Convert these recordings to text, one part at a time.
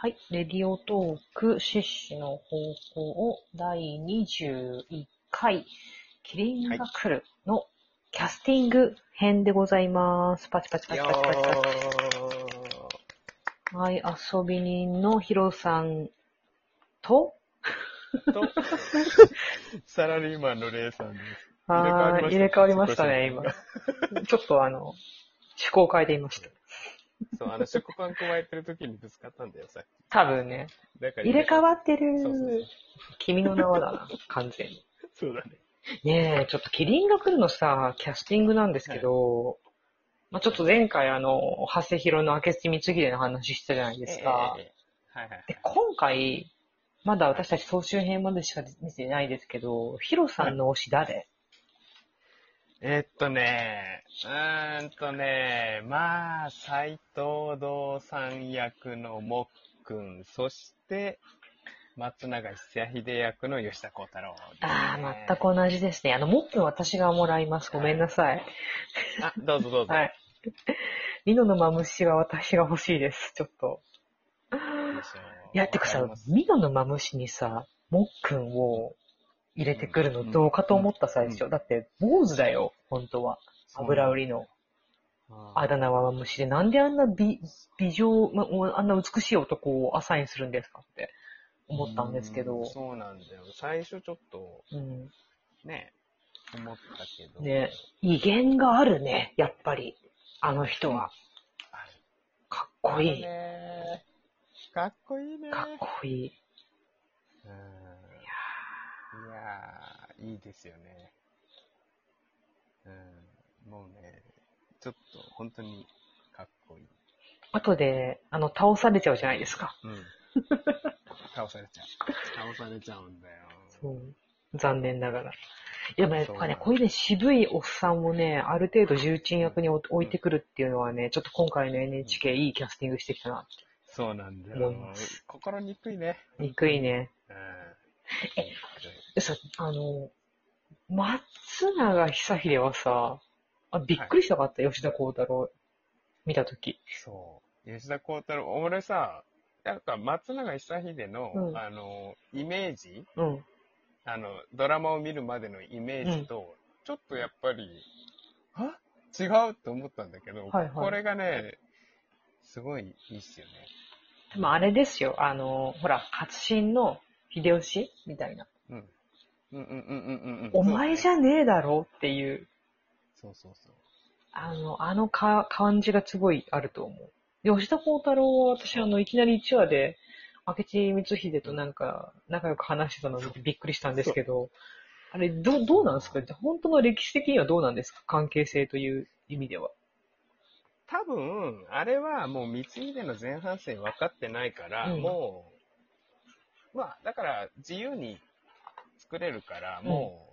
はい。レディオトーク、獅子の方向を第21回、キリンが来るのキャスティング編でございます。パチパチパチパチパチパチ。はい。遊び人のヒロさんとサラリーマンのレイさんです。入れ替わりましたね、今。ちょっと趣向を変えていました。そう、食パン加えてる時にぶつかったんだよ、さっき。多分ね。だから入れ替わってる。そうそうそう、君の名はだな、完全に。そうだね。ねえ、ちょっとキリンが来るのさ、キャスティングなんですけど、はい、まぁ、あ、ちょっと前回長谷博の明智光秀の話したじゃないですか。はいはい。で、今回、まだ私たち総集編までしか見てないですけど、ヒロさんの推し誰？まあ、斎藤道三役のもっくん、そして、松永久秀役の吉田鋼太郎、ね。ああ、全く同じですね。もっくん私がもらいます。ごめんなさい。はい、あ、どうぞどうぞ。はい。ニノのマムシは私が欲しいです。ちょっと。いや、てかさ、ニノのマムシにさ、もっくんを、入れてくるのどうかと思った最初。だって、坊主だよ、本当は。油売りの。あだ名は虫で、なんであんな美女、あんな美しい男をアサインするんですかって思ったんですけど。そうなんだよ。最初ちょっと、ね、思ったけど。ね、威厳があるね、やっぱり。あの人は。かっこいい。かっこいいね。かっこいい。いやー、いいですよね。もうね、ちょっと本当にかっこいい。後で、倒されちゃうじゃないですか。倒されちゃうんだよ。そう。残念ながら。いや、まあ、やっぱね、こういうね、渋いおっさんをね、ある程度重鎮役に置いてくるっていうのはね、ちょっと今回の NHK いいキャスティングしてきたなって。そうなんだよ。心にくいね。にくいね。松永久秀はさ、びっくりしたかった、はい、吉田鋼太郎見たとき。そう。吉田鋼太郎、俺さ、なんか松永久秀の、イメージ、ドラマを見るまでのイメージと、ちょっとやっぱり、違うと思ったんだけど、はいはい、これがね、すごいいいっすよね。でもあれですよ、ほら、初心の、秀吉みたいな。お前じゃねえだろっていう。そうそうそう。感じがすごいあると思う。で、吉田鋼太郎は私いきなり1話で、明智光秀となんか、仲良く話してたのでびっくりしたんですけど、あれ、どうなんですか？本当の歴史的にはどうなんですか？関係性という意味では。多分、あれはもう光秀の前半戦分かってないから、もう、まあ、だから自由に作れるから、も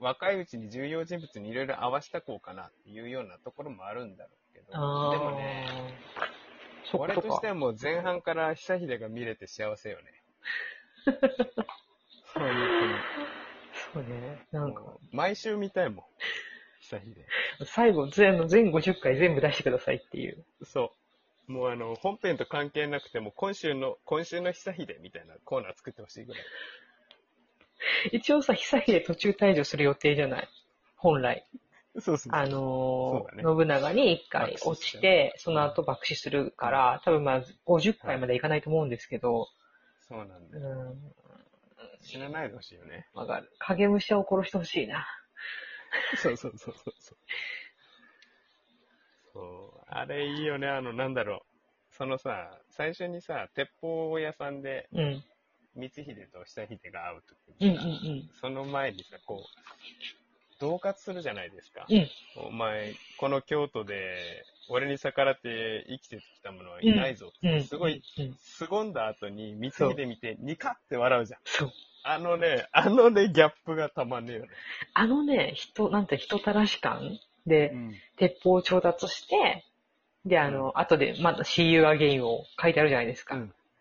う若いうちに重要人物にいろいろ合わせたこうかなっていうようなところもあるんだろうけど、でもね、俺としてはもう前半から久秀が見れて幸せよね。そうね、なんか毎週見たいもん、久秀。最後全50回全部出してくださいっていう。そう。もう本編と関係なくても、今週の久秀みたいなコーナー作ってほしいぐらい。一応さ、久秀途中退場する予定じゃない？本来。そうそう。ね、信長に一回落ちて、その後爆死するから、多分まあ、50回までいかないと思うんですけど。はい、そうなんだよ。死なないでほしいよね。わかる。影武者を殺してほしいな。そう。あれいいよね、なんだろう。そのさ、最初にさ、鉄砲屋さんで、光秀と久秀が会うときにさ、その前にさ、こう、恫喝するじゃないですか。お前、この京都で、俺に逆らって生きてきた者はいないぞって、すごい、凄んだ後に光秀見て、ニカって笑うじゃん。そう。あのね、ギャップがたまんねえよね。人たらし感で、鉄砲を調達して、で、後で、また See You Again を書いてあるじゃないですか。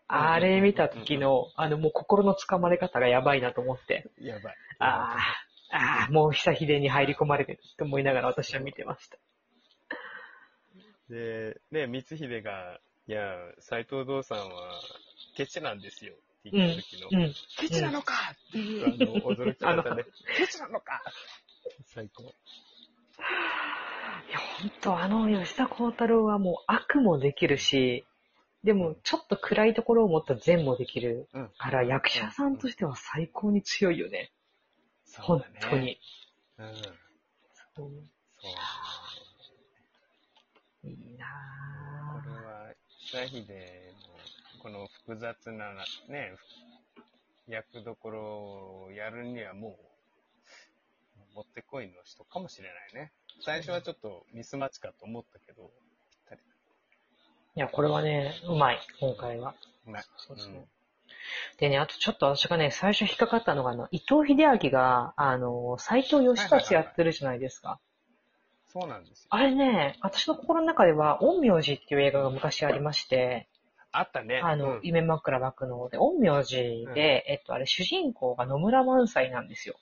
あれ見た時の、もう心のつかまれ方がやばいなと思って。やばい。もう久秀に入り込まれてるって思いながら私は見てました。で、ね、光秀がいや、斎藤道さんはケチなんですよって言った時の、うんうん、ケチなのかっていう、驚き方ね。ケチなのか最高。いや、本当吉田鋼太郎はもう悪もできるし、でもちょっと暗いところを持った善もできるから、うん、役者さんとしては最高に強いよね。そうだね。本当に。うん。そう。いいなぁ。これは久秀のこの複雑なね役どころをやるにはもうもってこいの人かもしれないね。最初はちょっとミスマッチかと思ったけど。いや、これはね、うまい、今回は。うまい。そうですね。うん、でね、あとちょっと私がね、最初引っかかったのが、伊藤英明が、斎藤義達やってるじゃないですか。はいはいはいはい、そうなんですよ。あれね、私の心の中では、陰陽師っていう映画が昔ありまして、あったね。うん、夢枕幕の方で、陰陽師で、うん、あれ、主人公が野村萬斎なんですよ。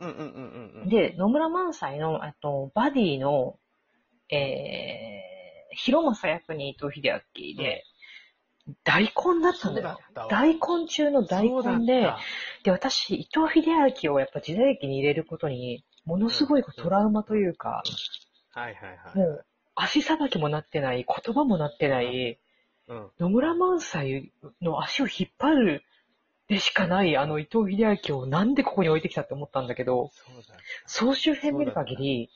うんうんうんうん。で、野村萬斎の、バディの、広政役に伊藤英明で、うん、大根だったんだよ。大根中の大根で、私、伊藤英明をやっぱ時代劇に入れることに、ものすごいトラウマというか、うんうん、はいはいはい。もう、足さばきもなってない、言葉もなってない、うん、野村萬斎の足を引っ張るでしかない、伊藤英明をなんでここに置いてきたって思ったんだけど、総集編見る限り、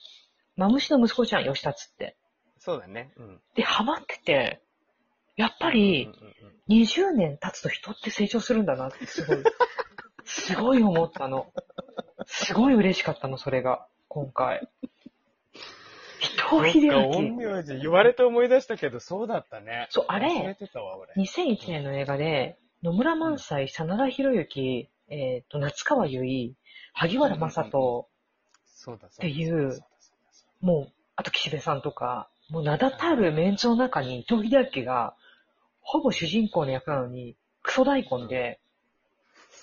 マムシの息子ちゃん、義達って。そうだね。うん、で、ハマってて、やっぱり、20年経つと人って成長するんだなって、すごい思ったの。すごい嬉しかったの、それが、今回。伊藤英明。陰陽師言われて思い出したけど、そうだったね。そう、あれ、2001年の映画で、野村萬斎、真田広之、夏川由衣、萩原正人っていう、もう、あと岸辺さんとか、もう名だたるメンツの中に伊藤英明がほぼ主人公の役なのにクソ大根で、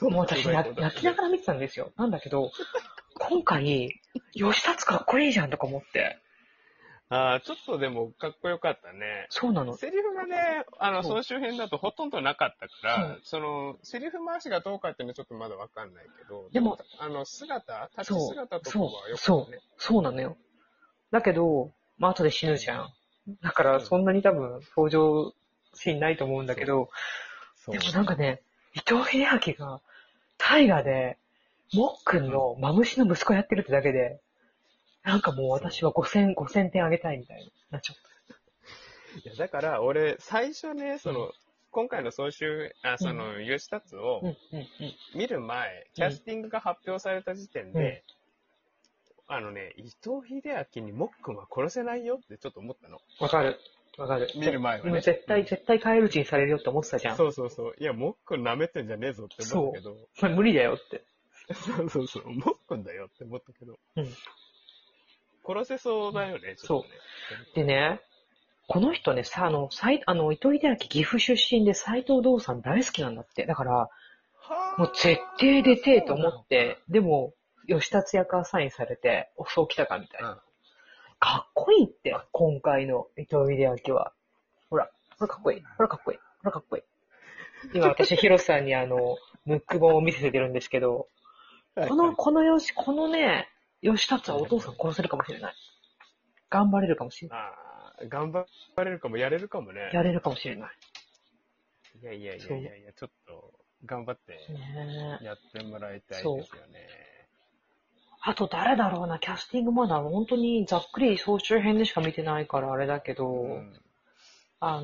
もう私泣きながら見てたんですよ。なんだけど今回義達かっこいいじゃんとか思って、ああ、ちょっとでもかっこよかったね。そうなの。セリフがね、総集編だとほとんどなかったから、うん、そのセリフ回しがどうかっていうのはちょっとまだわかんないけど、でも立ち姿とかはよかったね。そうなのよ。だけどまあ後で死ぬじゃん。だからそんなに多分登場シーンないと思うんだけど、でもなんかね、伊藤英明が大河でもっくんのマムシの息子やってるってだけで、なんかもう私は5000点あげたいみたいになっちゃった。いやだから俺最初ね、その、うん、今回の総集、その義達を見る前、キャスティングが発表された時点で、伊藤英明にもっくんは殺せないよってちょっと思ったの。わかる。見る前はね。絶対返り討ちにされるよって思ってたじゃん。そう。いや、もっくん舐めてんじゃねえぞって思ったけど。そう。無理だよって。そう。もっくんだよって思ったけど。うん。殺せそうだよね、うん、ちょっとね。そう。でね、この人ね、さ、伊藤英明岐阜出身で斎藤道さん大好きなんだって。だから、もう絶対出てえと思って、でも、義達役アサインされて、そう来たかみたいな、うん。かっこいいって、今回の伊藤英明は。ほら、かっこいい。今私、ヒロさんにムック本を見せてるんですけど、このね、義達はお父さん殺せるかもしれない。頑張れるかもしれない。頑張れるかも、やれるかもね。やれるかもしれない。いや、ちょっと、頑張って、やってもらいたいですよね。あと誰だろうな、キャスティングまだ本当にざっくり総集編でしか見てないからあれだけど、うん、あ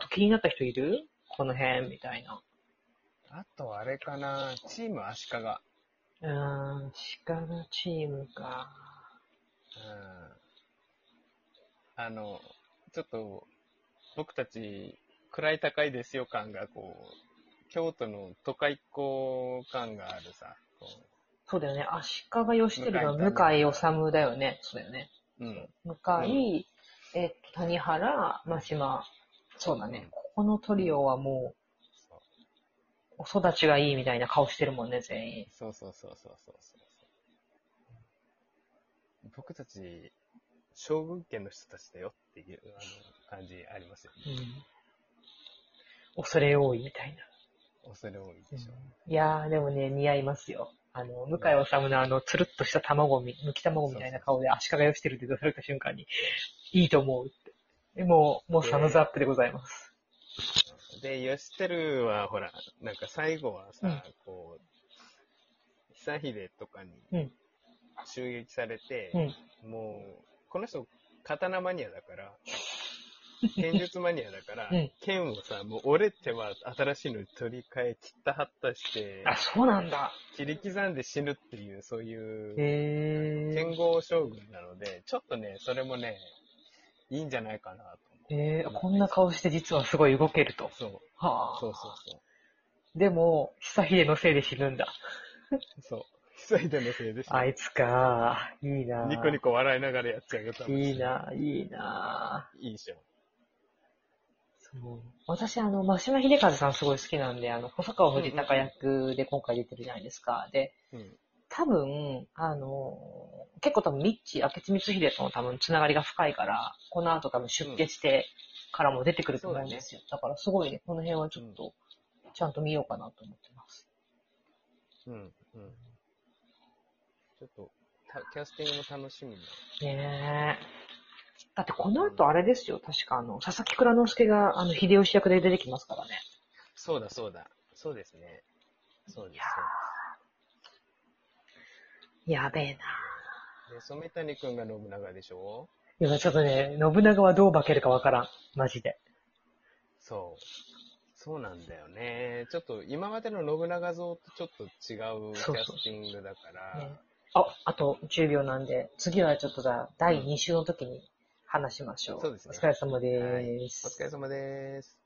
と気になった人いる？この辺みたいな。あとあれかな、チーム足利。足利チームか。うん。ちょっと僕たち位高いですよ感がこう、京都の都会っ子感があるさ。こうそうだよね。足利義輝が向井治だよね。そうだよね。うん、向井、谷原、真島。そうだね。ここのトリオはもう、お育ちがいいみたいな顔してるもんね、全員。そう。僕たち、将軍家の人たちだよっていう感じありますよね。うん、恐れ多いみたいな。恐れ多いでしょ、うん、いやーでもね、似合いますよ。向井治のつるっとした卵、むき卵みたいな顔で足利義輝って出された瞬間に、いいと思うって。でもうサムズアップでございます。で、義輝はほら、なんか最後はさ、うん、こう、久秀とかに襲撃されて、うん、もう、この人、刀マニアだから、剣術マニアだから、うん、剣をさ、もう折れては新しいのに取り替え、切ったはったして、あ、そうなんだ。切り刻んで死ぬっていう、そういう、剣豪将軍なので、ちょっとね、それもね、いいんじゃないかなと思う。こんな顔して実はすごい動けると。そう。はあ。そうそうそう。でも、久秀のせいで死ぬんだ。そう。久秀のせいで死ぬ。あいつか。いいな。ニコニコ笑いながらやっちゃうよ、多分。いいな、いいな。いいでしょ。私、真島秀和さんすごい好きなんで、細川藤孝役で今回出てるじゃないですか。で、多分、結構多分、明智光秀との多分、つながりが深いから、この後多分、出家してからも出てくると思うんですよ。うん、だから、すごいね、この辺はちょっと、ちゃんと見ようかなと思ってます。うん、うん。ちょっと、キャスティングも楽しみだ。ねえ。だってこの後あれですよ、確か佐々木蔵之介が秀吉役で出てきますからね。そうだそうだ、そうですね。そうです。やべえな。で、染谷くんが信長でしょ？いや、ちょっとね、信長はどう化けるかわからん、マジで。そう。そうなんだよね。ちょっと今までの信長像とちょっと違うキャスティングだから。そうそうそう、ね、あと10秒なんで、次はちょっと第2週の時に、話しましょう。そうですね。お疲れ様です。はい、お疲れ様です。